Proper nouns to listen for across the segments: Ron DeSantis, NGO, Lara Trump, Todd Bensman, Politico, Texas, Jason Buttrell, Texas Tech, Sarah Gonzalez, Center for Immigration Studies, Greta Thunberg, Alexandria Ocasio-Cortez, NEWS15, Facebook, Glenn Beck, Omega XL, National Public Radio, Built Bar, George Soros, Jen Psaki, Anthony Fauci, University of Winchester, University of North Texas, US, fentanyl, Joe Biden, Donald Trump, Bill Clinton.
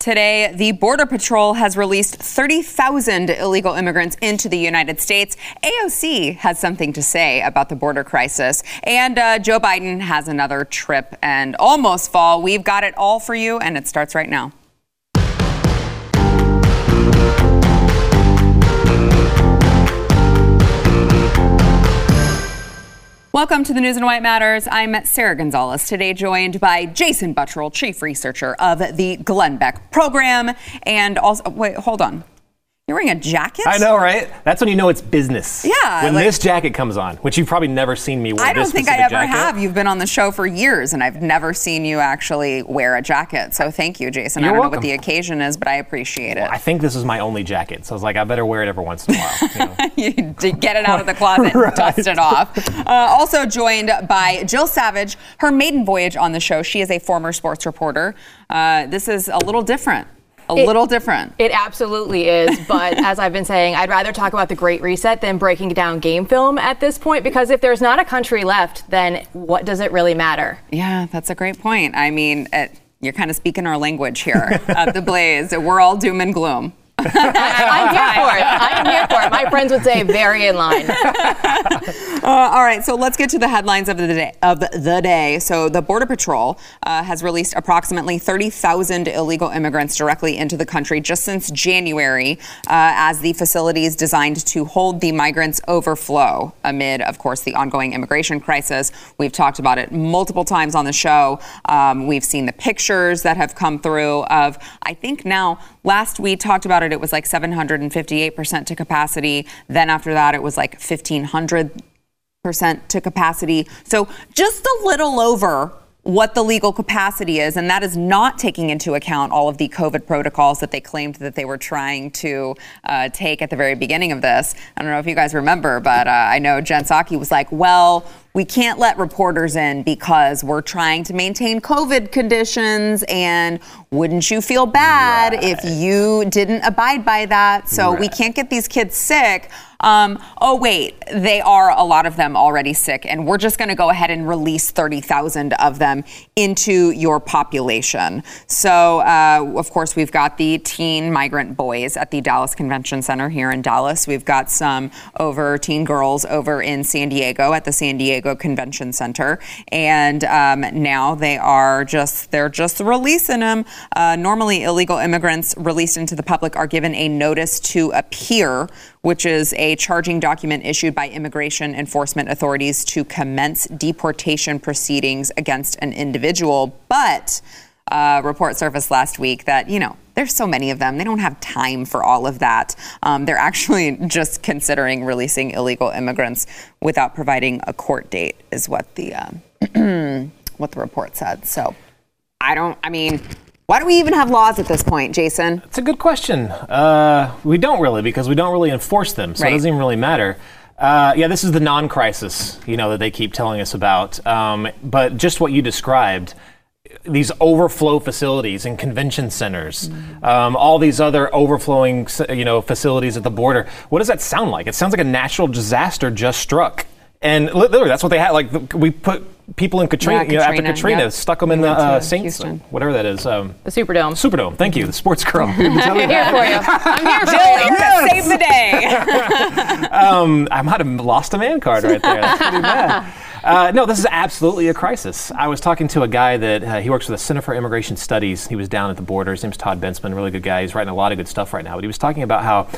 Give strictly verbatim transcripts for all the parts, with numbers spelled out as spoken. Today, the Border Patrol has released thirty thousand illegal immigrants into the United States. A O C has something to say about the border crisis. And uh, Joe Biden has another trip and almost fall. We've got it all for you, and it starts right now. Welcome to the News and Why It Matters. I'm Sarah Gonzalez, today joined by Jason Buttrell, chief researcher of the Glenn Beck program. And also, wait, hold on. You're wearing a jacket? I know, right? That's when you know it's business. Yeah. When like, this jacket comes on, which you've probably never seen me wear I don't this think I ever jacket. have. You've been on the show for years, and I've never seen you actually wear a jacket. So thank you, Jason. You're I don't welcome. know what the occasion is, but I appreciate it. Well, I think this is my only jacket, so I was like, I better wear it every once in a while. You know? You get it out of the closet right. and dust it off. Uh, also joined by Jill Savage, her maiden voyage on the show. She is a former sports reporter. Uh, this is a little different. A it, little different. It absolutely is. But as I've been saying, I'd rather talk about the Great Reset than breaking down game film at this point, because if there's not a country left, then what does it really matter? Yeah, that's a great point. I mean, it, you're kind of speaking our language here at The Blaze. We're all doom and gloom. I'm here for it. I'm here for it. My friends would say very in line. uh, all right, so let's get to the headlines of the day. Of the day. So the Border Patrol uh, has released approximately thirty thousand illegal immigrants directly into the country just since January, uh, as the facilities designed to hold the migrants overflow amid, of course, the ongoing immigration crisis. We've talked about it multiple times on the show. Um, we've seen the pictures that have come through of, I think now, last we talked about it, it was like seven hundred fifty-eight percent to capacity. Then after that, it was like fifteen hundred percent to capacity. So just a little over what the legal capacity is. And that is not taking into account all of the COVID protocols that they claimed that they were trying to uh, take at the very beginning of this. I don't know if you guys remember, but uh, I know Jen Psaki was like, well, we can't let reporters in because we're trying to maintain COVID conditions, and wouldn't you feel bad right. if you didn't abide by that? So right. we can't get these kids sick. Um, oh, wait, they are a lot of them already sick, and we're just going to go ahead and release thirty thousand of them into your population. So, uh, of course, we've got the teen migrant boys at the Dallas Convention Center here in Dallas. We've got some over teen girls over in San Diego at the San Diego Convention Center, and um, now they are just they're just releasing them. Uh, normally, illegal immigrants released into the public are given a notice to appear, which is a charging document issued by immigration enforcement authorities to commence deportation proceedings against an individual. But uh, report surfaced last week that, you know, there's so many of them. They don't have time for all of that. Um, they're actually just considering releasing illegal immigrants without providing a court date, is what the um, what the report said. So I don't. I mean, why do we even have laws at this point, Jason? It's a good question. Uh, we don't really, because we don't really enforce them, so right. it doesn't even really matter. Uh, yeah, this is the non-crisis, you know, that they keep telling us about. Um, but just what you described. These overflow facilities and convention centers, mm-hmm. um, all these other overflowing, you know, facilities at the border. What does that sound like? It sounds like a natural disaster just struck. And literally, that's what they had. Like, we put people in Katrina, yeah, Katrina you know, after Katrina, yep. stuck them in we the uh, Saints, whatever that is. Um, the Superdome. Superdome. Thank you, the sports girl. I'm here for you. I'm here for you. Yes. Save the day. um, I might have lost a man card right there. That's pretty bad. Uh, no, this is absolutely a crisis. I was talking to a guy that uh, he works with the Center for Immigration Studies. He was down at the border. His name's Todd Bensman, really good guy. He's writing a lot of good stuff right now. But he was talking about how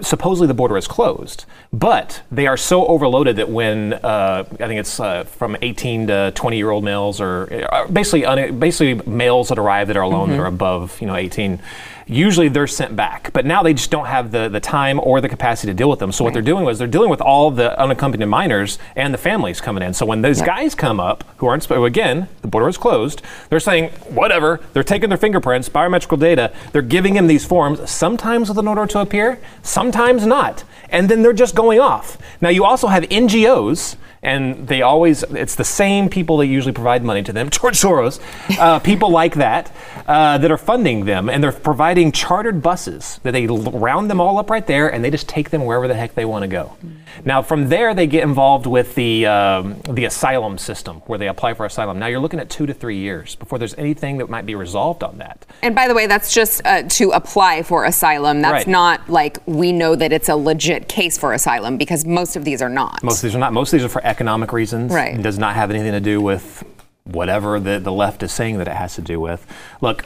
supposedly the border is closed, but they are so overloaded that when uh, I think it's uh, from eighteen to twenty-year-old males, or uh, basically un- basically males that arrive that are alone mm-hmm. that are above, you know, eighteen. Usually they're sent back, but now they just don't have the, the time or the capacity to deal with them. So right. what they're doing is they're dealing with all the unaccompanied minors and the families coming in. So when those yep. guys come up who aren't, again, the border is closed, they're saying, whatever, they're taking their fingerprints, biometrical data, they're giving them these forms, sometimes with an order to appear, sometimes not. And then they're just going off. Now, you also have N G Os, and they always, it's the same people that usually provide money to them, George Soros, uh, people like that, uh, that are funding them, and they're providing chartered buses that they round them all up right there, and they just take them wherever the heck they want to go. Now, from there, they get involved with the, um, the asylum system, where they apply for asylum. Now, you're looking at two to three years before there's anything that might be resolved on that. And by the way, that's just uh, to apply for asylum. That's right. Not like we know that it's a legit case for asylum, because most of these are not. Most of these are not. Most of these are for economic reasons. Right. It does not have anything to do with whatever the, the left is saying that it has to do with. Look,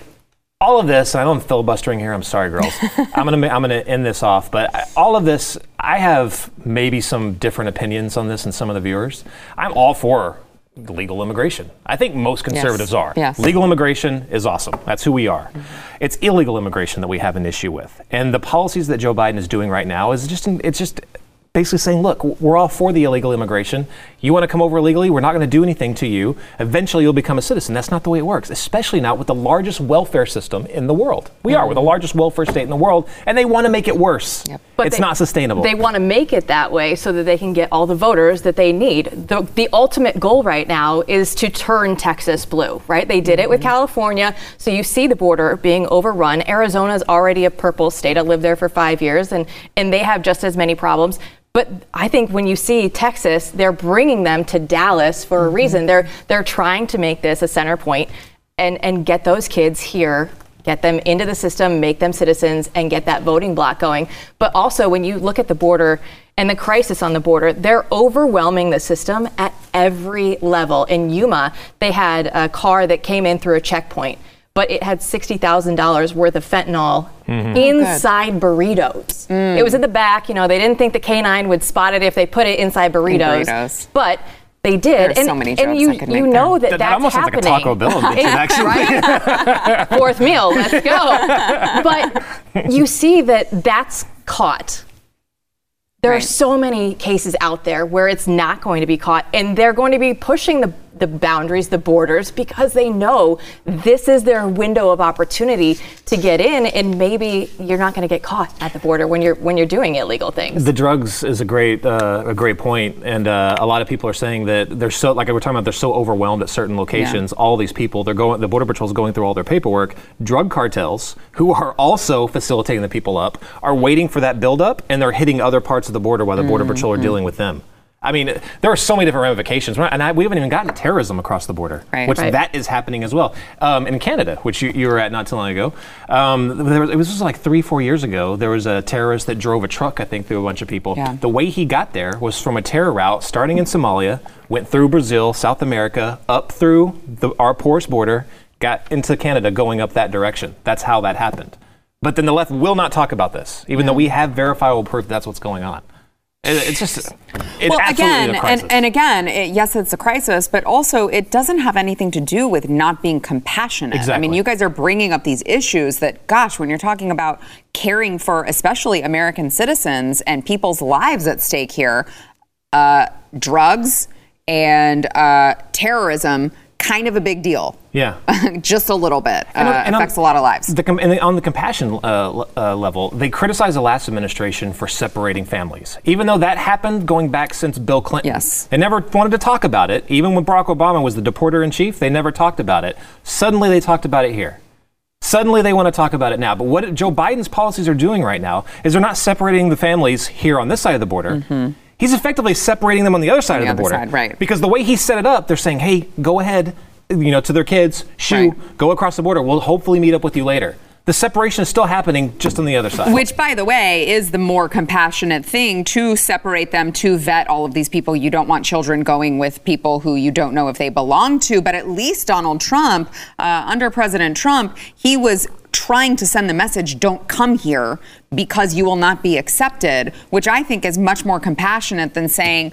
all of this, and I know I'm filibustering here, I'm sorry, girls. I'm gonna I'm gonna end this off, but I, all of this, I have maybe some different opinions on this than some of the viewers. I'm all for legal immigration. I think most conservatives yes. are. Yes. Legal immigration is awesome. That's who we are. Mm-hmm. It's illegal immigration that we have an issue with. And the policies that Joe Biden is doing right now is just, it's just basically saying, look, we're all for the illegal immigration. You want to come over illegally, we're not going to do anything to you. Eventually you'll become a citizen. That's not the way it works, especially not with the largest welfare system in the world. We mm-hmm. are. We're the largest welfare state in the world, and they want to make it worse. Yep. But it's they, not sustainable. They want to make it that way so that they can get all the voters that they need. The, the ultimate goal right now is to turn Texas blue, right? They did it mm-hmm. with California, so you see the border being overrun. Arizona's already a purple state. I lived there for five years, and, and they have just as many problems. But I think when you see Texas, they're bringing them to Dallas for a reason. They're they're trying to make this a center point and, and get those kids here, get them into the system, make them citizens, and get that voting block going. But also, when you look at the border and the crisis on the border, they're overwhelming the system at every level. In Yuma, they had a car that came in through a checkpoint, but it had sixty thousand dollars worth of fentanyl mm-hmm. inside oh, burritos. Mm. It was in the back. You know, they didn't think the canine would spot it if they put it inside burritos. burritos. But they did. And, so many jokes and you, could you know that, that that's almost happening. Sounds like a Taco Bell mention, actually. Fourth meal, let's go. But you see that that's caught. There right. are so many cases out there where it's not going to be caught, and they're going to be pushing the, the boundaries, the borders, because they know this is their window of opportunity to get in, and maybe you're not going to get caught at the border when you're when you're doing illegal things. The drugs is a great uh, a great point, and uh, a lot of people are saying that they're so, like we were talking about, they're so overwhelmed at certain locations. Yeah. All these people, they're going, the Border Patrol is going through all their paperwork. Drug cartels, who are also facilitating the people up, are waiting for that buildup, and they're hitting other parts of the border while the Border mm-hmm. Patrol are dealing with them. I mean, there are so many different ramifications, and I, we haven't even gotten to terrorism across the border, right, which right. that is happening as well. Um, in Canada, which you, you were at not too long ago, um, there was, it was just like three, four years ago, there was a terrorist that drove a truck, I think, through a bunch of people. Yeah. The way he got there was from a terror route starting in Somalia, went through Brazil, South America, up through the, our porous border, got into Canada going up that direction. That's how that happened. But then the left will not talk about this, even yeah. though we have verifiable proof that's what's going on. It's just, it's well, absolutely again, a crisis. And, and again, it, yes, it's a crisis, but also it doesn't have anything to do with not being compassionate. Exactly. I mean, you guys are bringing up these issues that, gosh, when you're talking about caring for especially American citizens and people's lives at stake here, uh, drugs and uh, terrorism, kind of a big deal. Yeah. Just a little bit. And, uh, and affects on, a lot of lives. The com- and the, on the compassion uh, uh, level, they criticized the last administration for separating families, even though that happened going back since Bill Clinton. Yes. They never wanted to talk about it. Even when Barack Obama was the deporter in chief, they never talked about it. Suddenly they talked about it here. Suddenly they want to talk about it now. But what Joe Biden's policies are doing right now is they're not separating the families here on this side of the border. Mm-hmm. He's effectively separating them on the other side on the of the border. Side, right. Because the way he set it up, they're saying, hey, go ahead, you know, to their kids, shoo, right. go across the border. We'll hopefully meet up with you later. The separation is still happening just on the other side. Which, by the way, is the more compassionate thing, to separate them, to vet all of these people. You don't want children going with people who you don't know if they belong to. But at least Donald Trump, uh, under President Trump, he was trying to send the message, don't come here because you will not be accepted, which I think is much more compassionate than saying,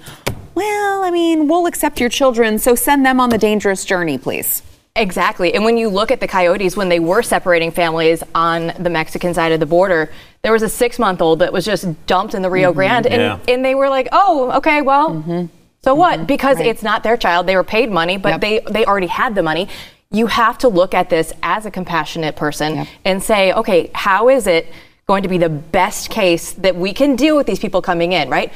well, I mean, we'll accept your children, so send them on the dangerous journey, please. Exactly. And when you look at the coyotes, when they were separating families on the Mexican side of the border, there was a six-month-old that was just dumped in the Rio mm-hmm. Grande, and, yeah. and they were like, oh, okay, well, mm-hmm. so mm-hmm. what? Because right. it's not their child. They were paid money, but yep. they, they already had the money. You have to look at this as a compassionate person yep. and say, okay, how is it going to be the best case that we can deal with these people coming in, right?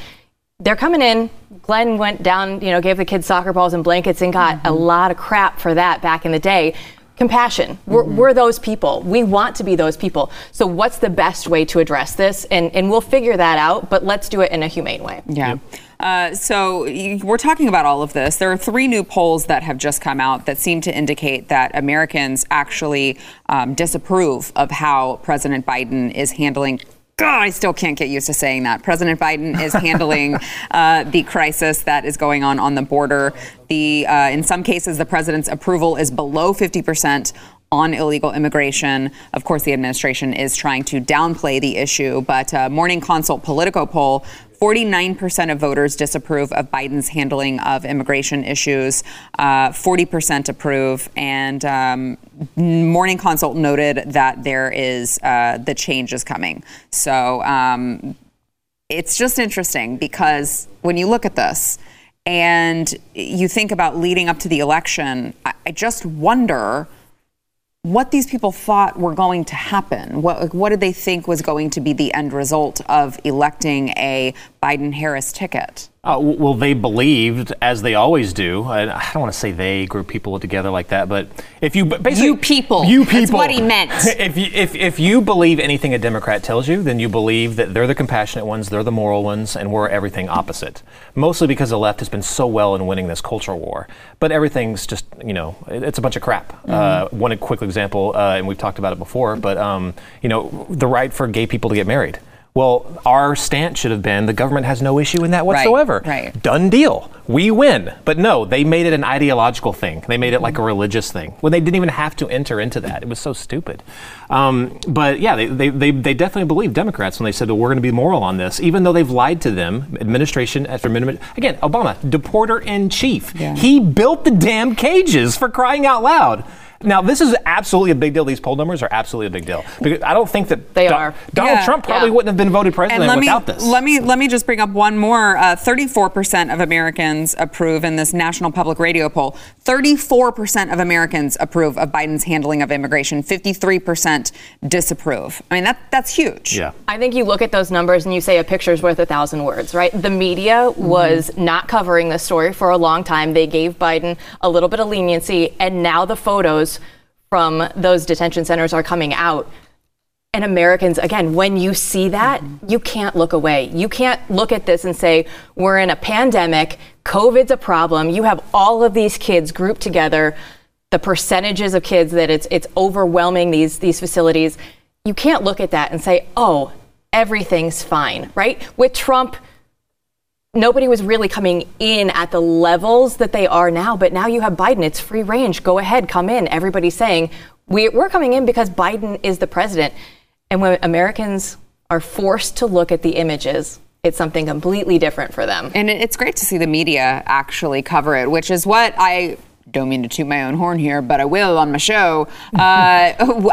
They're coming in. Glenn went down, you know, gave the kids soccer balls and blankets and got mm-hmm. a lot of crap for that back in the day. Compassion. We're, mm-hmm. we're those people. We want to be those people. So what's the best way to address this? And, and we'll figure that out, but let's do it in a humane way. Yeah. yeah. Uh, so we're talking about all of this. There are three new polls that have just come out that seem to indicate that Americans actually um, disapprove of how President Biden is handling God, I still can't get used to saying that. President Biden is handling uh, the crisis that is going on on the border. The uh, in some cases, the president's approval is below fifty percent on illegal immigration. Of course, the administration is trying to downplay the issue. But uh, Morning Consult Politico poll, forty-nine percent of voters disapprove of Biden's handling of immigration issues, uh, forty percent approve. And um, Morning Consult noted that there is uh, the change is coming. So um, it's just interesting because when you look at this and you think about leading up to the election, I, I just wonder what these people thought were going to happen. What, what did they think was going to be the end result of electing a Biden-Harris ticket? Uh, well, they believed, as they always do. I, I don't want to say they group people together like that, but if you basically you people, you people, that's what he meant. If you, if if you believe anything a Democrat tells you, then you believe that they're the compassionate ones, they're the moral ones, and we're everything opposite. Mostly because the left has been so well in winning this culture war, but everything's just you know it's a bunch of crap. Mm-hmm. Uh, one quick example, uh, and we've talked about it before, but um, you know the right for gay people to get married. Well, our stance should have been the government has no issue in that whatsoever. Right, right. Done deal. We win. But no, they made it an ideological thing. They made it like a religious thing when they didn't even have to enter into that. It was so stupid. Um, but yeah, they, they, they, they definitely believe Democrats when they said, well, we're going to be moral on this, even though they've lied to them, administration after administration. Again, Obama, deporter in chief. Yeah. He built the damn cages, for crying out loud. Now, this is absolutely a big deal. These poll numbers are absolutely a big deal. Because I don't think that they Do- are. Donald yeah, Trump probably yeah. wouldn't have been voted president and let without me, this. Let me let me just bring up one more. Uh, thirty-four percent of Americans approve in this National Public Radio poll. thirty-four percent of Americans approve of Biden's handling of immigration. fifty-three percent disapprove. I mean, that that's huge. Yeah. I think you look at those numbers and you say a picture's worth a thousand words, right? The media mm-hmm. was not covering this story for a long time. They gave Biden a little bit of leniency, and now the photos from those detention centers are coming out. And Americans, again, when you see that, mm-hmm. you can't look away. You can't look at this and say, we're in a pandemic, COVID's a problem, you have all of these kids grouped together, the percentages of kids that it's it's overwhelming these these facilities. You can't look at that and say, oh, everything's fine, right? With Trump, nobody was really coming in at the levels that they are now, but now you have Biden. It's free range. Go ahead, come in. Everybody's saying we, we're coming in because Biden is the president. And when Americans are forced to look at the images, it's something completely different for them. And it's great to see the media actually cover it, which is what I don't mean to toot my own horn here, but I will on my show. Uh,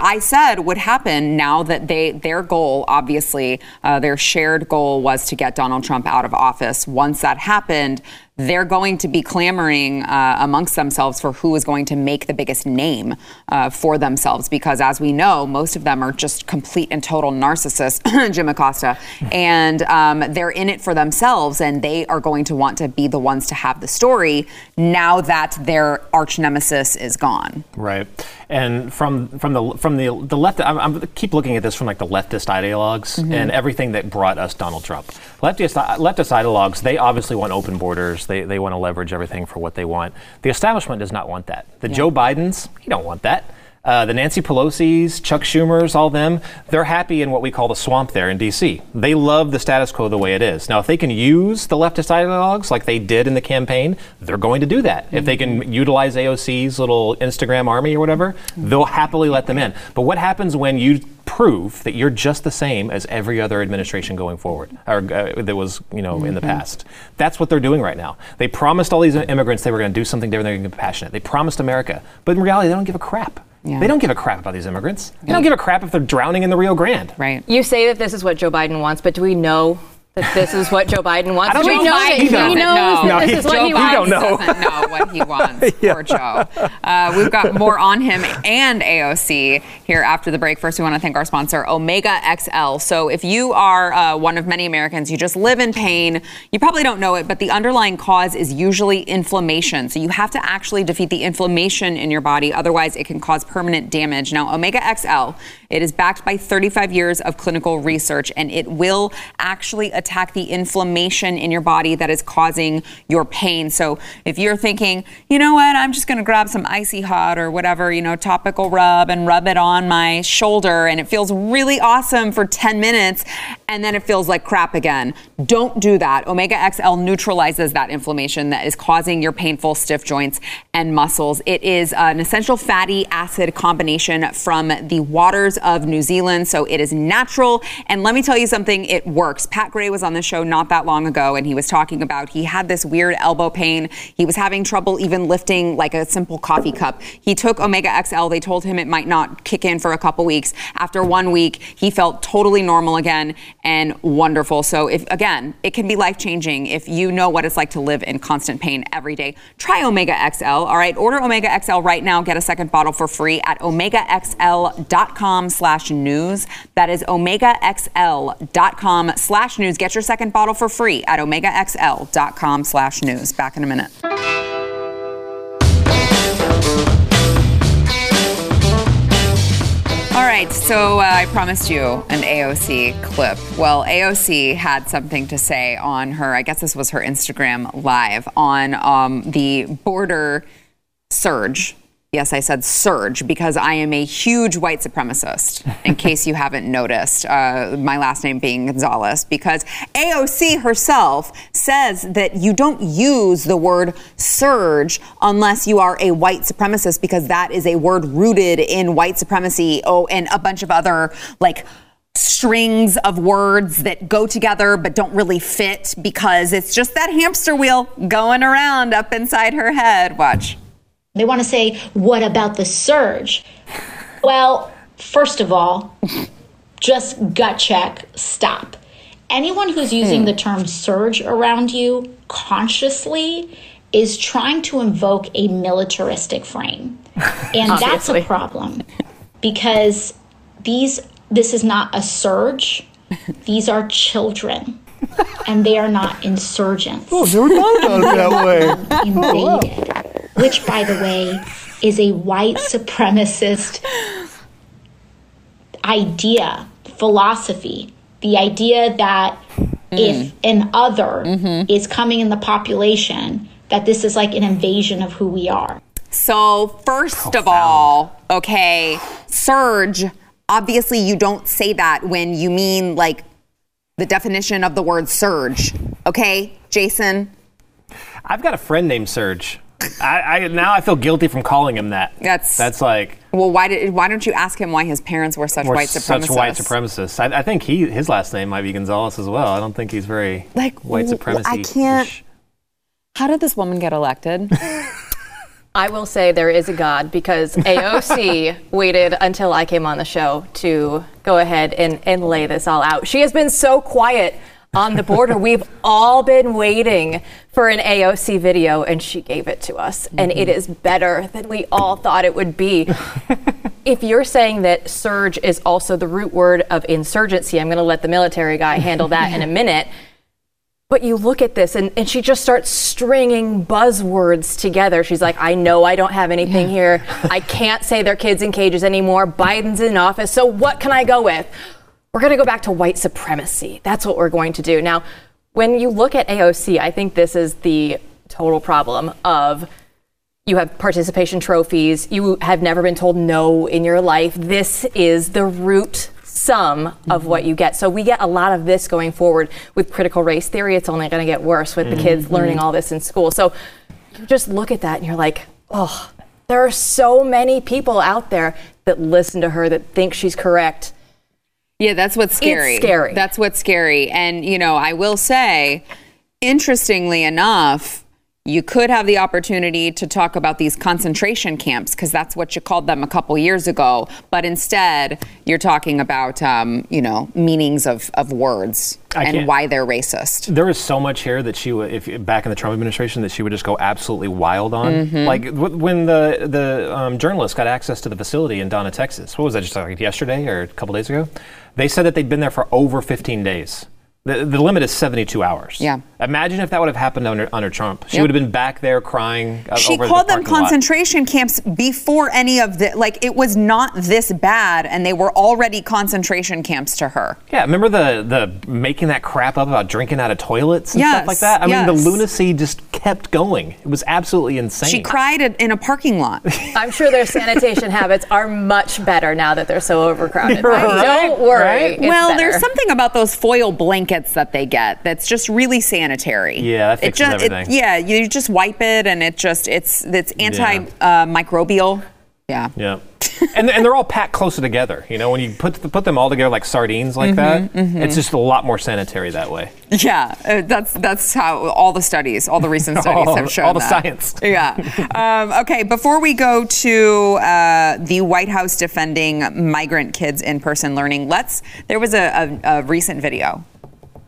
I said would happen now that they their goal, obviously, uh, their shared goal was to get Donald Trump out of office. Once that happened, they're going to be clamoring uh, amongst themselves for who is going to make the biggest name uh, for themselves, because as we know, most of them are just complete and total narcissists, Jim Acosta, and um, they're in it for themselves, and they are going to want to be the ones to have the story now that their arch nemesis is gone. Right. And from from the from the the left, I'm, I'm keep looking at this from like the leftist ideologues mm-hmm. and everything that brought us Donald Trump. Leftist leftist ideologues, they obviously want open borders. They they want to leverage everything for what they want. The establishment does not want that. The yeah. Joe Bidens, he don't want that. Uh, the Nancy Pelosi's, Chuck Schumer's, all them, they're happy in what we call the swamp there in D C. They love the status quo the way it is. Now, if they can use the leftist ideologues like they did in the campaign, they're going to do that. Mm-hmm. If they can utilize A O C's little Instagram army or whatever, they'll happily let them in. But what happens when you prove that you're just the same as every other administration going forward, or uh, that was, you know, mm-hmm. in the past? That's what they're doing right now. They promised all these immigrants they were going to do something different, they were going to be compassionate. They promised America. But in reality, they don't give a crap. Yeah. They don't give a crap about these immigrants. They yeah. don't give a crap if they're drowning in the Rio Grande. Right. You say that this is what Joe Biden wants, but do we know that this is what Joe Biden wants. I don't know. He knows that this is what he wants. Joe Biden doesn't know what he wants. yeah. Poor Joe. Uh, we've got more on him and A O C here after the break. First, we want to thank our sponsor, Omega X L. So if you are uh, one of many Americans, you just live in pain, you probably don't know it, but the underlying cause is usually inflammation. So you have to actually defeat the inflammation in your body. Otherwise, it can cause permanent damage. Now, Omega X L, it is backed by thirty-five years of clinical research, and it will actually attack the inflammation in your body that is causing your pain. So if you're thinking, you know what, I'm just going to grab some icy hot or whatever, you know, topical rub and rub it on my shoulder, and it feels really awesome for ten minutes, and then it feels like crap again. Don't do that. Omega X L neutralizes that inflammation that is causing your painful stiff joints and muscles. It is an essential fatty acid combination from the waters of New Zealand, so it is natural. And let me tell you something, it works. Pat Gray was on the show not that long ago, and he was talking about he had this weird elbow pain. He was having trouble even lifting like a simple coffee cup. He took Omega X L. They told him it might not kick in for a couple weeks. After one week, he felt totally normal again and wonderful. So if again, it can be life-changing if you know what it's like to live in constant pain every day. Try Omega X L, all right? Order Omega X L right now. Get a second bottle for free at omega x l dot com slash news. That is omega x l dot com slash news. Get your second bottle for free at omega x l dot com slash news. Back in a minute. All right, so uh, I promised you an A O C clip. Well, A O C had something to say on her, I guess this was her Instagram Live, on um, the border surge. Yes, I said surge because I am a huge white supremacist, in case you haven't noticed, uh, my last name being Gonzalez, because A O C herself says that you don't use the word surge unless you are a white supremacist, because that is a word rooted in white supremacy oh, and a bunch of other, like, strings of words that go together but don't really fit, because it's just that hamster wheel going around up inside her head. Watch. They want to say, what about the surge? Well, first of all, just gut check, stop. Anyone who's using the term surge around you consciously is trying to invoke a militaristic frame. And that's a problem, because these this is not a surge. These are children. And they are not insurgents. Oh, they were not that way. Invaded. Oh, wow. Which, by the way, is a white supremacist idea, philosophy. The idea that mm. if an other mm-hmm. is coming in the population, that this is like an invasion of who we are. So first Profound. of all, okay, surge, obviously you don't say that when you mean like the definition of the word surge. Okay, Jason? I've got a friend named Surge. I, I now I feel guilty from calling him that. That's that's like. Well, why did why don't you ask him why his parents were such were white supremacists? Such white supremacists. I, I think he his last name might be Gonzalez as well. I don't think he's very like white supremacy. I can't. How did this woman get elected? I will say there is a God, because A O C waited until I came on the show to go ahead and, and lay this all out. She has been so quiet on the border. We've all been waiting for an A O C video, and she gave it to us. Mm-hmm. And it is better than we all thought it would be. If you're saying that surge is also the root word of insurgency, I'm going to let the military guy handle that in a minute. But you look at this, and, and she just starts stringing buzzwords together. She's like, I know I don't have anything yeah. here. I can't say they're kids in cages anymore. Biden's in office. So what can I go with? We're going to go back to white supremacy. That's what we're going to do. Now, when you look at A O C, I think this is the total problem of you have participation trophies. You have never been told no in your life. This is the root sum mm-hmm. of what you get. So we get a lot of this going forward with critical race theory. It's only going to get worse with mm-hmm. the kids learning all this in school. So you just look at that and you're like, oh, there are so many people out there that listen to her, that think she's correct. Yeah, that's what's scary. It's scary. That's what's scary. And, you know, I will say, interestingly enough, You could have the opportunity to talk about these concentration camps, because that's what you called them a couple years ago. But instead, you're talking about, um, you know, meanings of, of words I and can't. why they're racist. There is so much here that she would, if back in the Trump administration, that she would just go absolutely wild on. Mm-hmm. Like w- when the, the um, journalists got access to the facility in Donna, Texas, what was that, just like yesterday or a couple days ago? They said that they'd been there for over fifteen days. The, the limit is seventy-two hours. Yeah. Imagine if that would have happened under, under Trump. She yep. would have been back there crying. Uh, she over called the them concentration lot. camps before any of the, like, it was not this bad, and they were already concentration camps to her. Yeah. Remember the, the making that crap up about drinking out of toilets and yes, stuff like that? I yes. mean, the lunacy just kept going. It was absolutely insane. She cried in a parking lot. I'm sure their sanitation habits are much better now that they're so overcrowded. Right? Right? Don't worry. Right? Well, better. There's something about those foil blankets that they get that's just really sanitary. Yeah, that fixes it just, everything. It, yeah, you just wipe it, and it just it's it's antimicrobial. Yeah. Uh, yeah. yeah. and and they're all packed closer together. You know, when you put put them all together like sardines, like mm-hmm, that, mm-hmm. it's just a lot more sanitary that way. Yeah, uh, that's that's how all the studies, all the recent studies all, have shown all the that. science. Yeah. Um, okay, before we go to uh, the White House defending migrant kids in-person learning, let's. There was a, a, a recent video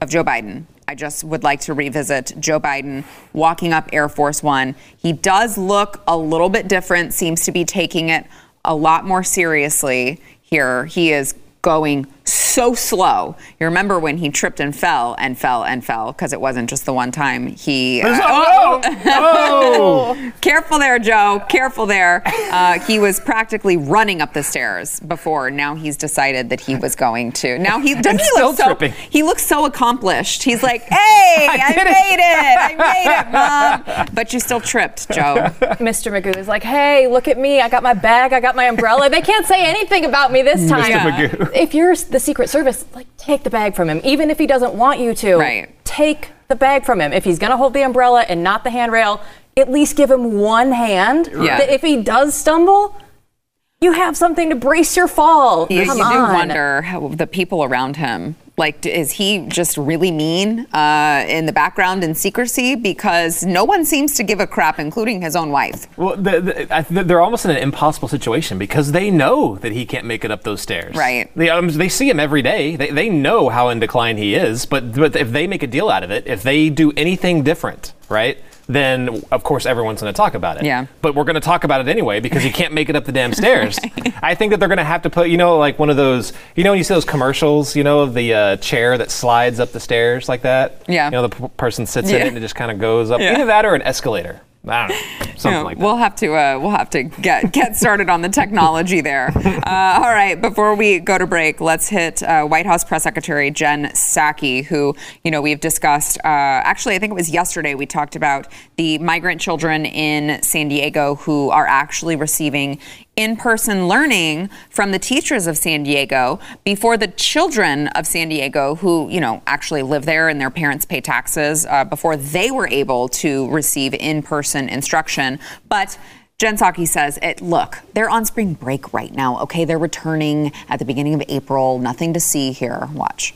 of Joe Biden. I just would like to revisit Joe Biden walking up Air Force One. He does look a little bit different, seems to be taking it a lot more seriously here. He is going so slow. You remember when he tripped and fell and fell and fell, because it wasn't just the one time he... Uh, oh! oh. Careful there, Joe. Careful there. Uh, he was practically running up the stairs before. Now he's decided that he was going to. Now he doesn't he look so... Tripping. He looks so accomplished. He's like, hey, I, I made it. it. I made it, Mom. But you still tripped, Joe. Mister Magoo is like, hey, look at me. I got my bag. I got my umbrella. They can't say anything about me this time. Mister Yeah. Magoo. If you're the Secret Service, like, take the bag from him. Even if he doesn't want you to, right. take the bag from him. If he's going to hold the umbrella and not the handrail, at least give him one hand. Yeah. That if he does stumble, you have something to brace your fall. You, Come you on. do wonder how the people around him, like, is he just really mean uh, in the background in secrecy? Because no one seems to give a crap, including his own wife. Well, the, the, I, they're almost in an impossible situation because they know that he can't make it up those stairs. Right. They, um, they see him every day. They, they know how in decline he is. But, but if they make a deal out of it, if they do anything different, right, then, of course, everyone's going to talk about it. Yeah. But we're going to talk about it anyway because you can't make it up the damn stairs. Right. I think that they're going to have to put, you know, like one of those, you know, when you see those commercials, you know, of the uh, chair that slides up the stairs like that. Yeah. You know, the p- person sits yeah. in it and it just kind of goes up. Yeah. Either that or an escalator. I don't know, something no, like that. We'll have to, uh, we'll have to get, get started on the technology there. Uh, all right, before we go to break, let's hit uh, White House Press Secretary Jen Psaki, who, you know, we've discussed, uh, actually, I think it was yesterday we talked about the migrant children in San Diego who are actually receiving in-person learning from the teachers of San Diego before the children of San Diego who, you know, actually live there and their parents pay taxes uh, before they were able to receive in-person instruction. But Jen Psaki says, it, look, they're on spring break right now. Okay, they're returning at the beginning of April. Nothing to see here. Watch.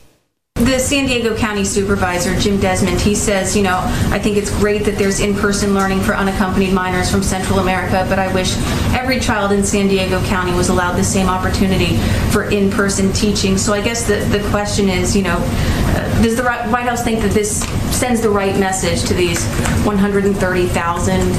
The San Diego County Supervisor, Jim Desmond, he says, you know, I think it's great that there's in-person learning for unaccompanied minors from Central America, but I wish every child in San Diego County was allowed the same opportunity for in-person teaching. So I guess the, the question is, you know, uh, does the White House think that this sends the right message to these one hundred thirty thousand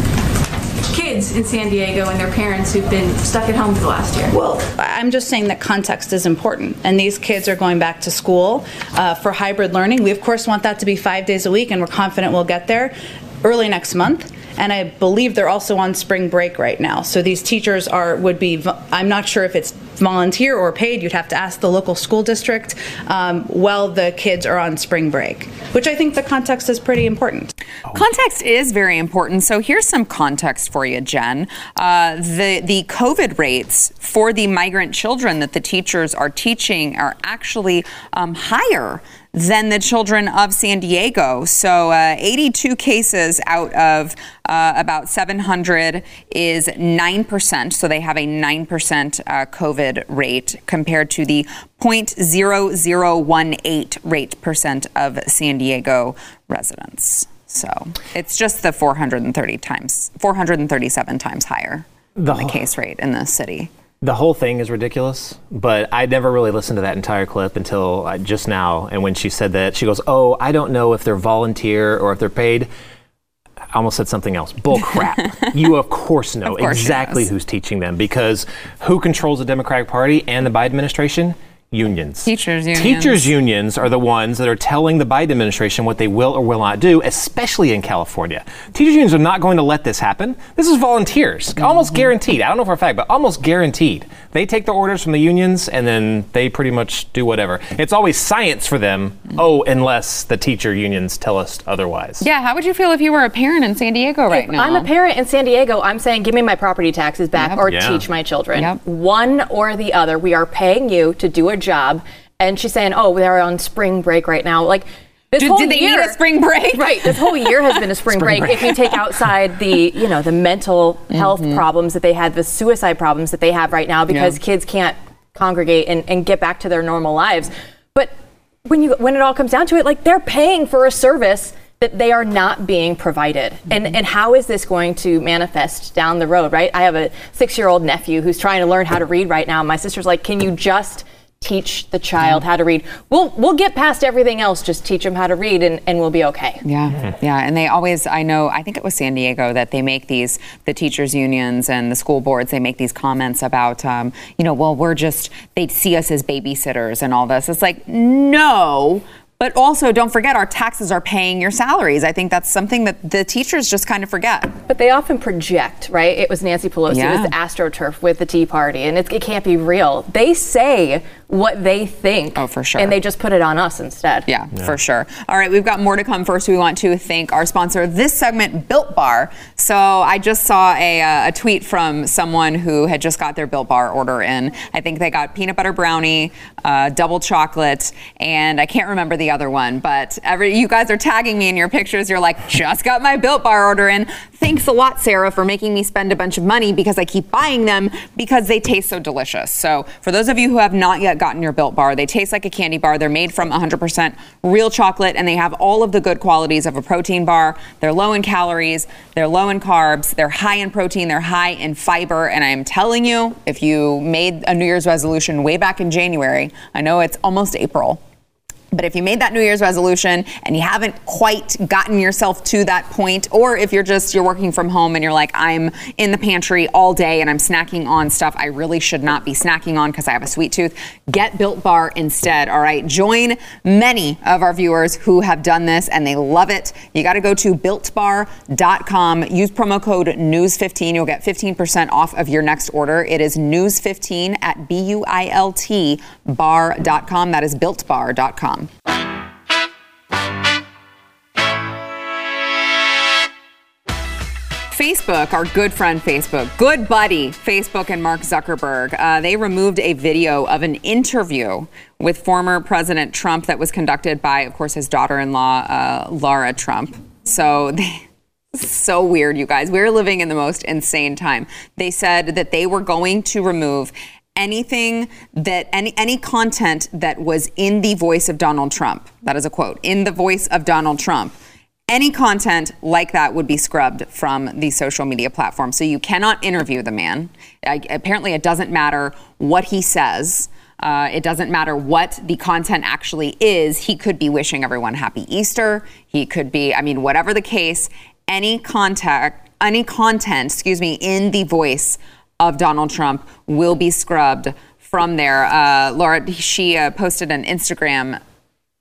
kids in San Diego and their parents who've been stuck at home for the last year? Well, I'm just saying that context is important, and these kids are going back to school uh, for hybrid learning. We, of course, want that to be five days a week, and we're confident we'll get there early next month. And I believe they're also on spring break right now. So these teachers are would be, I'm not sure if it's volunteer or paid. You'd have to ask the local school district um, while the kids are on spring break, which I think the context is pretty important. Context is very important. So here's some context for you, Jen. Uh, the, the COVID rates for the migrant children that the teachers are teaching are actually um, higher than the children of San Diego. So uh, eighty-two cases out of uh, about seven hundred is nine percent. So they have a nine percent uh, COVID rate compared to the zero point zero zero one eight rate percent of San Diego residents. So it's just the four hundred thirty times, four hundred thirty-seven times higher the, than the case rate in the city. The whole thing is ridiculous, but I never really listened to that entire clip until just now. And when she said that, she goes, oh, I don't know if they're volunteer or if they're paid. I almost said something else. Bull crap. You, of course, know of course exactly who's teaching them, because who controls the Democratic Party and the Biden administration? Unions. Teachers unions. Teachers unions are the ones that are telling the Biden administration what they will or will not do, especially in California. Teachers unions are not going to let this happen. This is volunteers. Mm-hmm. Almost guaranteed. I don't know for a fact, but almost guaranteed. They take the orders from the unions and then they pretty much do whatever. It's always science for them. Mm-hmm. Oh, unless the teacher unions tell us otherwise. Yeah. How would you feel if you were a parent in San Diego right if now? I'm a parent in San Diego. I'm saying, give me my property taxes back yep. or yeah. teach my children. Yep. One or the other. We are paying you to do a job. And she's saying, oh, they're on spring break right now. Like, this did, whole did they year need a spring break? Right. This whole year has been a spring, spring break. break. If you take outside the, you know, the mental health mm-hmm. problems that they had, the suicide problems that they have right now, because yeah. kids can't congregate and, and get back to their normal lives. But when you when it all comes down to it, like, they're paying for a service that they are not being provided. Mm-hmm. And and how is this going to manifest down the road, right? I have a six-year-old nephew who's trying to learn how to read right now. My sister's like, can you just teach the child how to read? We'll we'll get past everything else. Just teach them how to read and, and we'll be okay. Yeah. Yeah. And they always, I know, I think it was San Diego that they make these, the teachers unions and the school boards, they make these comments about, um, you know, well, we're just, they see us as babysitters and all this. It's like, no. But also, don't forget, our taxes are paying your salaries. I think that's something that the teachers just kind of forget. But they often project, right? It was Nancy Pelosi, yeah. it was the AstroTurf with the Tea Party, and it, it can't be real. They say what they think. Oh, for sure. And they just put it on us instead. Yeah, yeah, for sure. All right, we've got more to come. First, we want to thank our sponsor of this segment, Built Bar. So I just saw a, uh, a tweet from someone who had just got their Built Bar order in. I think they got peanut butter brownie, uh, double chocolate, and I can't remember the other one, but every you guys are tagging me in your pictures. You're like, just got my Built Bar order in. Thanks a lot, Sarah, for making me spend a bunch of money because I keep buying them because they taste so delicious. So for those of you who have not yet gotten your Built Bar, they taste like a candy bar. They're made from one hundred percent real chocolate, and they have all of the good qualities of a protein bar. They're low in calories, they're low in carbs, they're high in protein, they're high in fiber, and I am telling you, if you made a New Year's resolution way back in January, I know it's almost April, but if you made that New Year's resolution and you haven't quite gotten yourself to that point, or if you're just, you're working from home and you're like, I'm in the pantry all day and I'm snacking on stuff I really should not be snacking on because I have a sweet tooth, get Built Bar instead, all right? Join many of our viewers who have done this and they love it. You got to go to built bar dot com. Use promo code news fifteen. You'll get fifteen percent off of your next order. It is news fifteen at B U I L T bar dot com. That is built bar dot com. Facebook, our good friend Facebook, good buddy Facebook and Mark Zuckerberg, uh, they removed a video of an interview with former President Trump that was conducted by, of course, his daughter-in-law, uh, Lara Trump. So they... So weird, you guys. We're living in the most insane time. They said that they were going to remove anything that any any content that was in the voice of Donald Trump. That is a quote, in the voice of Donald Trump. Any content like that would be scrubbed from the social media platform. So you cannot interview the man. I, apparently it doesn't matter what he says. Uh, it doesn't matter what the content actually is. He could be wishing everyone happy Easter. He could be, I mean, whatever the case, any contact, any content, excuse me, in the voice of Donald Trump will be scrubbed from there. Uh, Laura, she uh, posted an Instagram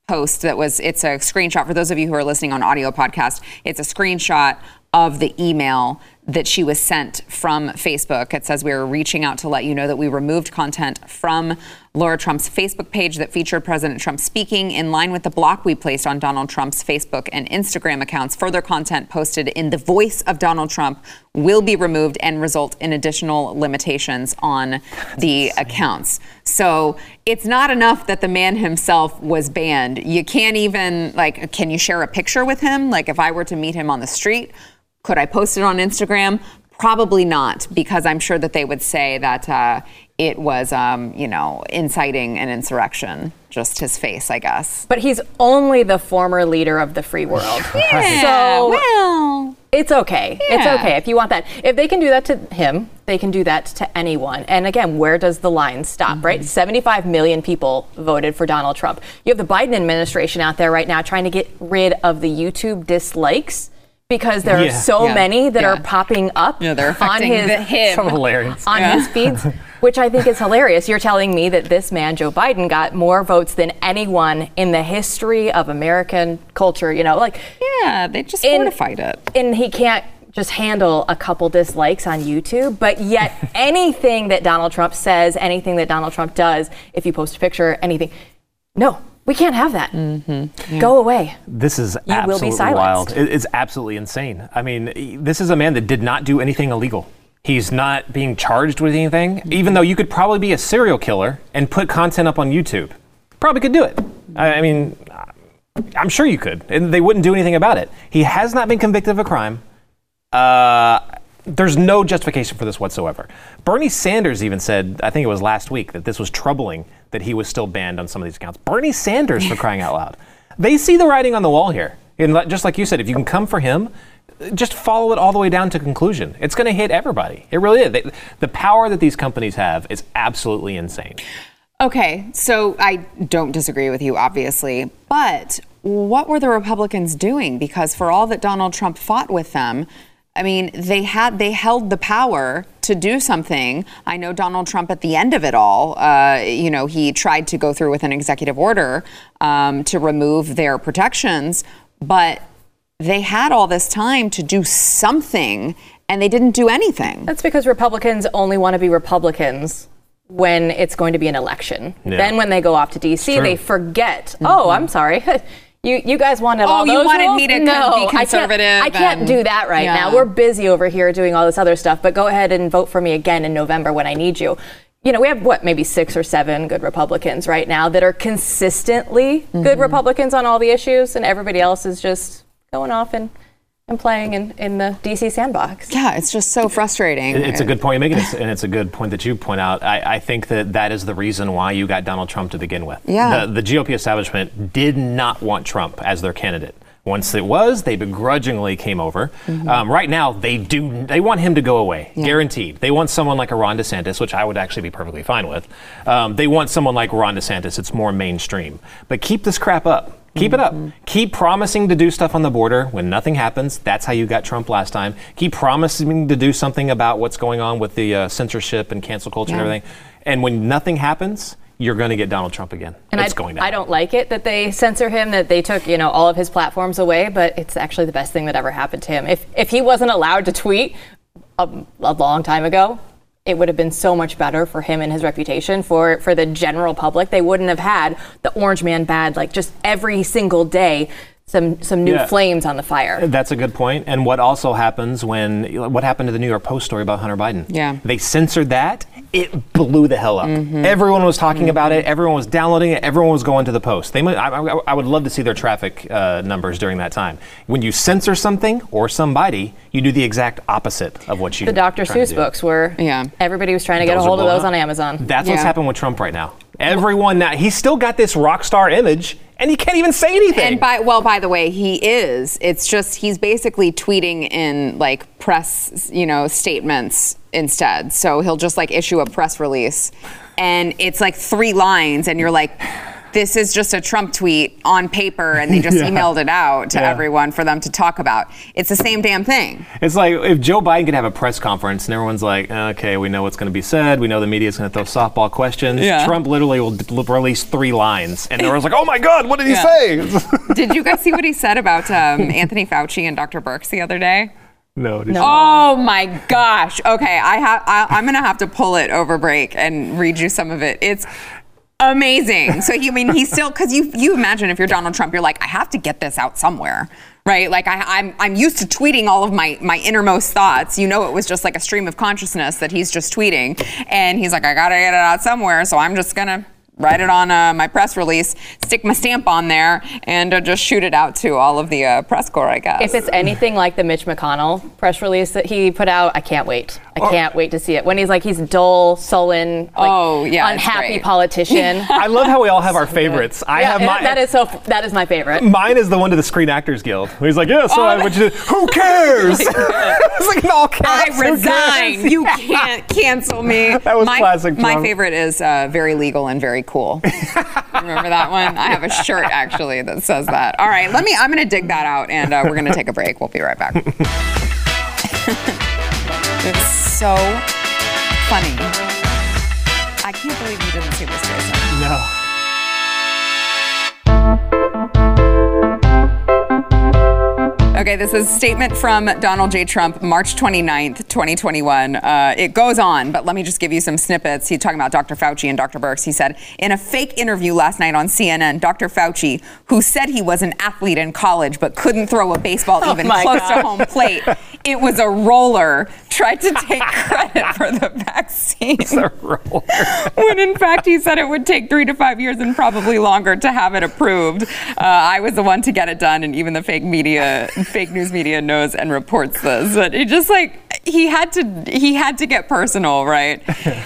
post that was, it's a screenshot. For those of you who are listening on audio podcast, it's a screenshot of the email that she was sent from Facebook. It says, we are reaching out to let you know that we removed content from Lara Trump's Facebook page that featured President Trump speaking, in line with the block we placed on Donald Trump's Facebook and Instagram accounts. Further content posted in the voice of Donald Trump will be removed and result in additional limitations on the accounts. So it's not enough that the man himself was banned. You can't even, like, can you share a picture with him? Like, if I were to meet him on the street, could I post it on Instagram? Probably not, because I'm sure that they would say that uh, it was, um, you know, inciting an insurrection. Just his face, I guess. But he's only the former leader of the free world. Yeah, so well, it's okay. Yeah. It's okay if you want that. If they can do that to him, they can do that to anyone. And again, where does the line stop, mm-hmm. right? seventy-five million people voted for Donald Trump. You have the Biden administration out there right now trying to get rid of the YouTube dislikes, because there yeah. are so yeah. many that yeah. are popping up yeah, they're on his him. So hilarious. on yeah. his feeds, which I think is hilarious. You're telling me that this man, Joe Biden, got more votes than anyone in the history of American culture. You know, like yeah, they just and, fortified it, and he can't just handle a couple dislikes on YouTube. But yet, anything that Donald Trump says, anything that Donald Trump does, if you post a picture, anything, no. We can't have that. Mm-hmm. Yeah. Go away. This is you absolutely will be silenced. Wild. It's absolutely insane. I mean, this is a man that did not do anything illegal. He's not being charged with anything, even though you could probably be a serial killer and put content up on YouTube. Probably could do it. I mean, I'm sure you could, and they wouldn't do anything about it. He has not been convicted of a crime. Uh, there's no justification for this whatsoever. Bernie Sanders even said, I think it was last week, that this was troubling that he was still banned on some of these accounts. Bernie Sanders, for crying out loud. They see the writing on the wall here. And just like you said, if you can come for him, just follow it all the way down to conclusion. It's going to hit everybody. It really is. They, the power that these companies have is absolutely insane. Okay, so I don't disagree with you, obviously, but what were the Republicans doing? Because for all that Donald Trump fought with them, I mean, they had they held the power to do something. I know Donald Trump at the end of it all, uh, you know, he tried to go through with an executive order um, to remove their protections, but they had all this time to do something and they didn't do anything. That's because Republicans only want to be Republicans when it's going to be an election. Yeah. Then when they go off to D C, they forget, mm-hmm. oh, I'm sorry. You you guys wanted oh, all those Oh, you wanted rules? me to no, be conservative. I can't, I can't and, do that right yeah. now. We're busy over here doing all this other stuff, but go ahead and vote for me again in November when I need you. You know, we have, what, maybe six or seven good Republicans right now that are consistently mm-hmm. good Republicans on all the issues, and everybody else is just going off and, and playing in, in the D C sandbox. Yeah, it's just so frustrating. It's a good point you make, it, and it's a good point that you point out. I, I think that that is the reason why you got Donald Trump to begin with. Yeah. The, the G O P establishment did not want Trump as their candidate. Once it was, they begrudgingly came over. Mm-hmm. Um, right now, they do. They want him to go away, yeah. guaranteed. They want someone like a Ron DeSantis, which I would actually be perfectly fine with. Um, they want someone like Ron DeSantis. It's more mainstream. But keep this crap up. Keep it up. Keep promising to do stuff on the border when nothing happens. That's how you got Trump last time. Keep promising to do something about what's going on with the uh, censorship and cancel culture yeah. and everything. And when nothing happens, you're going to get Donald Trump again. And it's I, going to happen. I don't like it that they censor him, that they took, you know, all of his platforms away, but it's actually the best thing that ever happened to him. If if he wasn't allowed to tweet a, a long time ago, it would have been so much better for him and his reputation, for, for the general public. They wouldn't have had the orange man bad, like just every single day, some some new yeah. flames on the fire. That's a good point. And what also happens when, what happened to the New York Post story about Hunter Biden? Yeah. They censored that. It blew the hell up. Mm-hmm. Everyone was talking mm-hmm. about it. Everyone was downloading it. Everyone was going to the Post. They, I, I, I would love to see their traffic uh, numbers during that time. When you censor something or somebody, you do the exact opposite of what you. The Doctor Seuss books were. Yeah. Everybody was trying to those get a hold of those up. on Amazon. That's yeah. what's happened with Trump right now. Everyone now, he's still got this rock star image, and he can't even say anything. And by well, by the way, he is. It's just he's basically tweeting in like press, you know, statements instead. So he'll just like issue a press release, and it's like three lines, and you're like, this is just a Trump tweet on paper, and they just yeah. emailed it out to yeah. everyone for them to talk about. It's the same damn thing. It's like if Joe Biden could have a press conference, and everyone's like, okay, we know what's going to be said. We know the media is going to throw softball questions. Yeah. Trump literally will d- release three lines, and everyone's like, oh, my God, what did he yeah. say? Did you guys see what he said about um, Anthony Fauci and Doctor Birx the other day? No. no. Oh my gosh. Okay, I have. I, I'm gonna have to pull it over break and read you some of it. It's amazing. So you I mean he's still because you you imagine if you're Donald Trump, you're like, I have to get this out somewhere, right? Like I, I'm I'm used to tweeting all of my my innermost thoughts. You know, it was just like a stream of consciousness that he's just tweeting, and he's like, I gotta get it out somewhere, so I'm just gonna write it on uh, my press release, stick my stamp on there, and uh, just shoot it out to all of the uh, press corps, I guess. If it's anything like the Mitch McConnell press release that he put out, I can't wait. I oh. can't wait to see it. When he's like, he's dull, sullen, like, oh, yeah, unhappy politician. I love how we all have so our favorites. Good. I yeah, have my, that is so. That is my favorite. Mine is the one to the Screen Actors Guild. He's like, yeah, so oh, I, what you do, who cares? It's like an all caps. I resign. You can't cancel me. That was my, classic. My drama. favorite is uh, very legal and very cool. Remember that one? I have a shirt actually that says that. All right, let me. I'm going to dig that out, and uh, we're going to take a break. We'll be right back. It's so funny. I can't believe you didn't see this, Jason. No. Okay, this is a statement from Donald J. Trump, March twenty-ninth, twenty twenty-one. Uh, it goes on, but let me just give you some snippets. He's talking about Doctor Fauci and Doctor Birx. He said, in a fake interview last night on C N N, Doctor Fauci, who said he was an athlete in college but couldn't throw a baseball oh even close God. to home plate, it was a roller, tried to take credit for the vaccine. It's a roller. When in fact he said it would take three to five years and probably longer to have it approved. Uh, I was the one to get it done, and even the fake media... fake news media knows and reports this, but he just like he had to he had to get personal, right?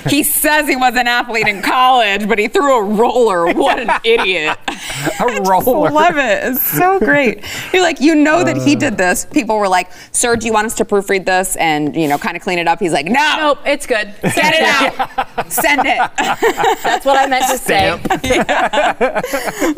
He says he was an athlete in college, but he threw a roller. What an idiot! A I roller. I love it. It's so great. You're like, you know that he did this. People were like, "Sir, do you want us to proofread this and you know kind of clean it up?" He's like, "No, nope, it's good. Send it out. Send it." That's what I meant to say. Yeah.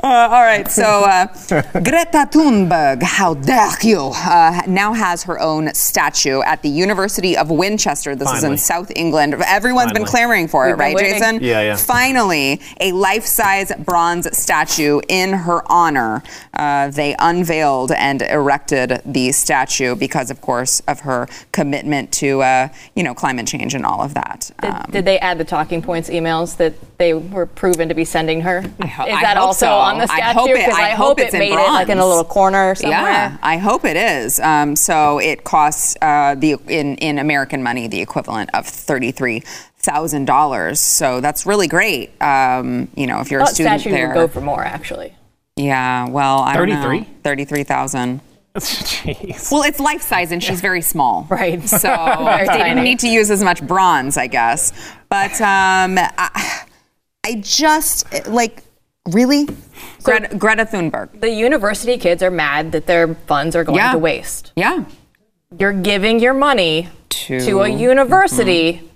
Uh, all right. So uh, Greta Thunberg, how dare you? Uh, now has her own statue at the University of Winchester. This Finally. is in South England. Everyone's Finally. been clamoring for We've it, right, waiting. Jason? Yeah, yeah. Finally, a life-size bronze statue in her honor. Uh, they unveiled and erected the statue because, of course, of her commitment to, uh, you know, climate change and all of that. Did, um, did they add the talking points emails that they were proven to be sending her? I ho- is that I hope also so. on the statue? I hope it, I I hope hope it made bronze. it like in a little corner somewhere. Yeah, I hope it is. Um, so it costs uh, the in, in American money the equivalent of thirty-three thousand dollars. So that's really great. Um, you know, if you're a student statue there, would go for more actually. Yeah. Well, I don't know. thirty-three thousand. Jeez. Well, it's life size and she's very small. Right. So they didn't need to use as much bronze, I guess. But um, I, I just like. Really? So Greta, Greta Thunberg. The university kids are mad that their funds are going yeah. to waste. Yeah. You're giving your money to, to a university mm-hmm.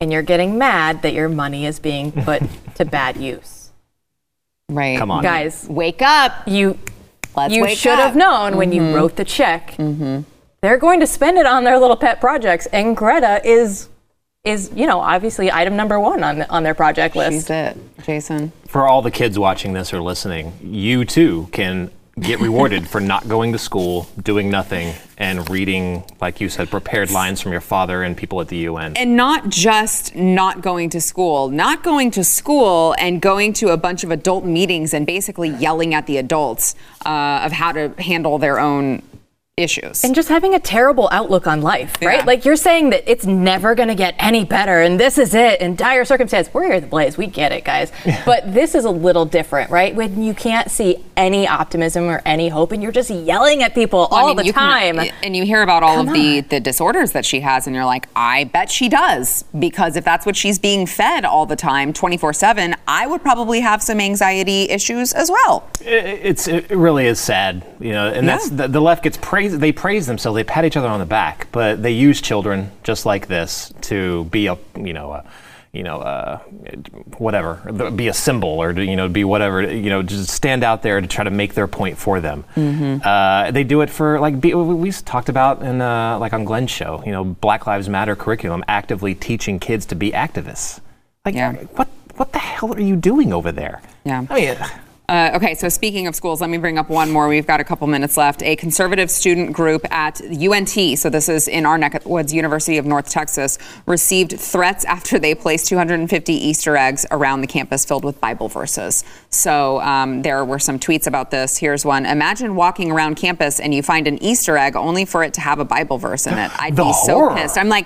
and you're getting mad that your money is being put to bad use. Right. Come on. Guys, wake up. You, Let's you wake should up. have known mm-hmm. when you wrote the check. Mm-hmm. They're going to spend it on their little pet projects, and Greta is... is, you know, obviously item number one on on their project list. She's it, Jason. For all the kids watching this or listening, you too can get rewarded for not going to school, doing nothing, and reading, like you said, prepared lines from your father and people at the U N. And not just not going to school, not going to school and going to a bunch of adult meetings and basically yelling at the adults uh, of how to handle their own issues. And just having a terrible outlook on life, right? Yeah. Like you're saying that it's never going to get any better and this is it and dire circumstance. We're here at the Blaze. We get it, guys. Yeah. But this is a little different, right? When you can't see any optimism or any hope and you're just yelling at people well, all I mean, the time. Can, and you hear about all Come of the, the disorders that she has and you're like, I bet she does. Because if that's what she's being fed all the time, twenty-four seven, I would probably have some anxiety issues as well. It, it's, it really is sad, you know, and yeah. that's the, the left gets praised. They praise themselves. They pat each other on the back, but they use children just like this to be a, you know, a, you know, a, whatever, be a symbol or to, you know, be whatever, you know, just stand out there to try to make their point for them. Mm-hmm. Uh, they do it for like be, we talked about in uh, like on Glenn's show, you know, Black Lives Matter curriculum actively teaching kids to be activists. Like, yeah. what what the hell are you doing over there? Yeah. I mean. Uh, okay, so speaking of schools, let me bring up one more. We've got a couple minutes left. A conservative student group at U N T, so this is in our neck of the woods, University of North Texas, received threats after they placed two hundred fifty Easter eggs around the campus filled with Bible verses. So um, there were some tweets about this. Here's one. Imagine walking around campus and you find an Easter egg only for it to have a Bible verse in it. I'd be so pissed. I'm like,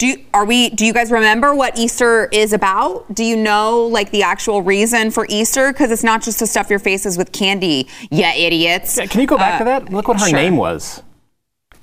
Do you, are we? Do you guys remember what Easter is about? Do you know like the actual reason for Easter? Because it's not just to stuff your faces with candy, yeah, idiots. Yeah, can you go back uh, to that? Look what her sure. name was.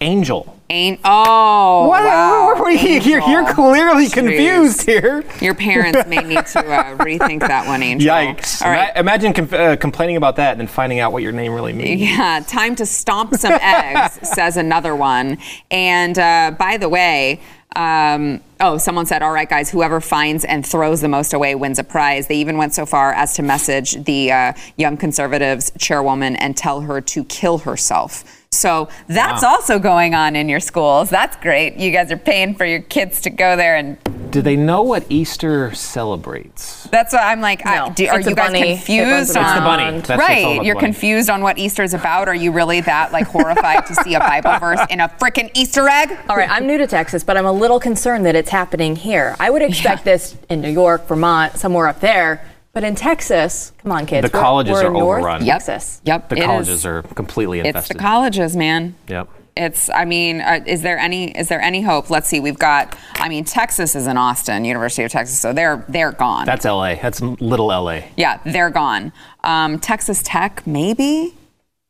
Angel. Ain't oh what, wow. What, what, what, you're, you're clearly Jeez. confused here. Your parents may need to uh, rethink that one, Angel. Yikes! All right. Imagine com- uh, complaining about that and then finding out what your name really means. Yeah, time to stomp some eggs, says another one. And uh, by the way. Um, oh, someone said, all right, guys, whoever finds and throws the most away wins a prize. They even went so far as to message the uh, Young Conservatives chairwoman and tell her to kill herself. So that's wow. also going on in your schools. That's great. You guys are paying for your kids to go there. And do they know what Easter celebrates? That's what I'm like. No, I, do, are you guys bunny. confused? It on, it's the bunny. That's right. You're bunny. confused on what Easter is about. Are you really that like horrified to see a Bible verse in a frickin' Easter egg? All right. I'm new to Texas, but I'm a little concerned that it's happening here. I would expect yeah. this in New York, Vermont, somewhere up there. But in Texas, come on, kids. The we're, colleges we're are North overrun. Yep. Texas. Yep. The it colleges is, are completely infested. It's the colleges, man. Yep. It's, I mean, uh, is there any is there any hope? Let's see. We've got, I mean, Texas is in Austin, University of Texas, so they're they're gone. That's L A. That's little L A. Yeah, they're gone. Um, Texas Tech, maybe,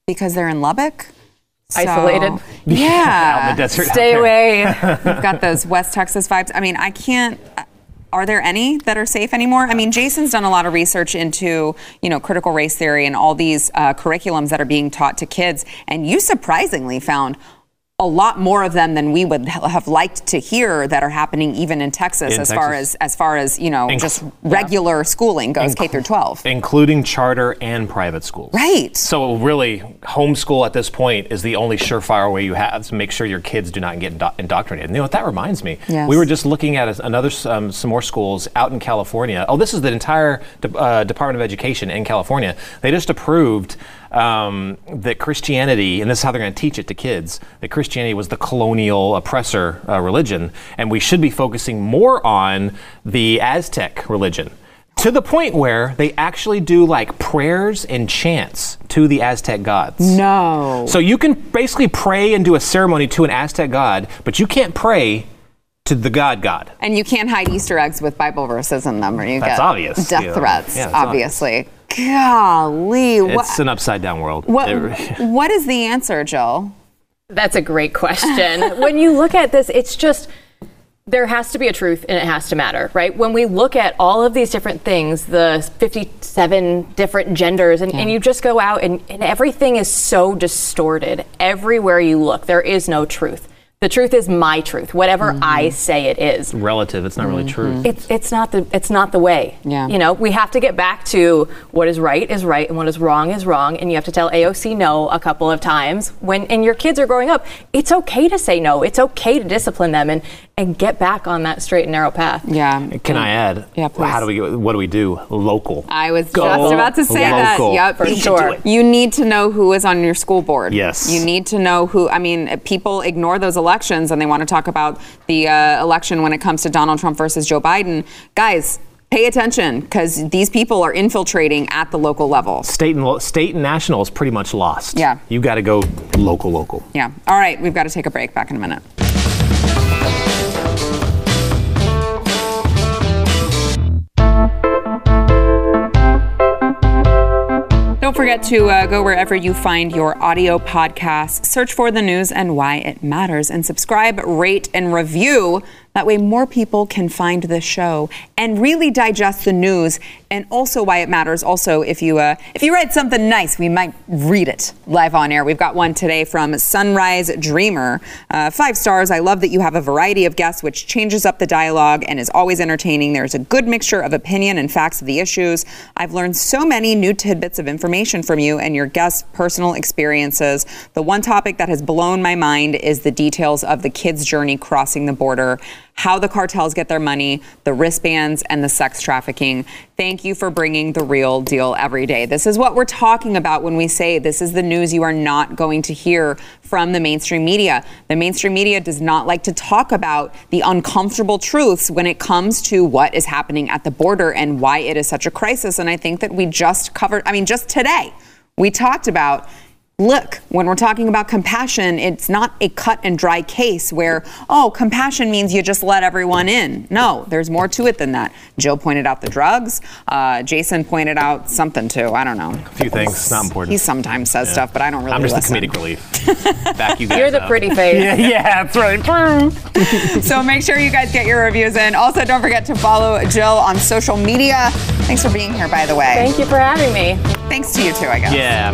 because they're in Lubbock. So, isolated. Yeah. Out in the desert. Stay away. We've got those West Texas vibes. I mean, I can't. Are there any that are safe anymore? I mean, Jason's done a lot of research into, you know, critical race theory and all these uh, curriculums that are being taught to kids. And you surprisingly found a lot more of them than we would have liked to hear that are happening even in Texas in as Texas. far as as far as, you know, Inc- just regular yeah. schooling goes, Inc- K through twelve. Including charter and private schools. Right. So really, homeschool at this point is the only surefire way you have to make sure your kids do not get indo- indoctrinated. And you know what, that reminds me. Yes. We were just looking at another um, some more schools out in California. Oh, this is the entire de- uh, Department of Education in California. They just approved Um, that Christianity, and this is how they're going to teach it to kids, that Christianity was the colonial oppressor uh, religion, and we should be focusing more on the Aztec religion, to the point where they actually do like prayers and chants to the Aztec gods. No. So you can basically pray and do a ceremony to an Aztec god, but you can't pray to the God God. And you can't hide Easter eggs with Bible verses in them, or you that's get obvious. death yeah. threats, yeah, obviously. Obvious. Golly. Wha- it's an upside down world. What, what is the answer, Jill? That's a great question. When you look at this, it's just, there has to be a truth and it has to matter, right? When we look at all of these different things, the fifty-seven different genders, and, yeah. and you just go out and, and everything is so distorted. Everywhere you look, there is no truth. The truth is my truth, whatever mm-hmm. I say it is. Relative, it's not mm-hmm. really true. It's it's not the it's not the way. Yeah. You know, we have to get back to what is right is right and what is wrong is wrong, and you have to tell A O C no a couple of times when and your kids are growing up. It's okay to say no. It's okay to discipline them and, and get back on that straight and narrow path. Yeah. Can and, I add? Yeah, please. How do we what do we do? Local. I was Go just about to say local. that. Yep, for you sure. You need to know who is on your school board. Yes. You need to know who I mean, people ignore those elections. elections and they want to talk about the uh, election when it comes to Donald Trump versus Joe Biden. Guys, pay attention, because these people are infiltrating at the local level. State and lo- state and national is pretty much lost. Yeah. You got to go local, local. Yeah. All right. We've got to take a break. Back in a minute. Don't forget to uh, go wherever you find your audio podcasts, search for The News and Why It Matters, and subscribe, rate, and review. That way more people can find the show and really digest the news and also why it matters. Also, if you uh, if you write something nice, we might read it live on air. We've got one today from Sunrise Dreamer. Uh, five stars. I love that you have a variety of guests, which changes up the dialogue and is always entertaining. There's a good mixture of opinion and facts of the issues. I've learned so many new tidbits of information from you and your guests' personal experiences. The one topic that has blown my mind is the details of the kids' journey crossing the border, how the cartels get their money, the wristbands, and the sex trafficking. Thank you for bringing the real deal every day. This is what we're talking about when we say this is the news you are not going to hear from the mainstream media. The mainstream media does not like to talk about the uncomfortable truths when it comes to what is happening at the border and why it is such a crisis. And I think that we just covered, I mean, just today, we talked about look, when we're talking about compassion, it's not a cut and dry case where, oh, compassion means you just let everyone in. No, there's more to it than that. Jill pointed out the drugs. Uh, Jason pointed out something too. I don't know. A few things. It's not important. He sometimes says yeah. stuff, but I don't really I'm just listen. The comedic relief. Back you guys You're the up. Pretty face. yeah, yeah, that's right. So make sure you guys get your reviews in. Also, don't forget to follow Jill on social media. Thanks for being here, by the way. Thank you for having me. Thanks to you too, I guess. Yeah.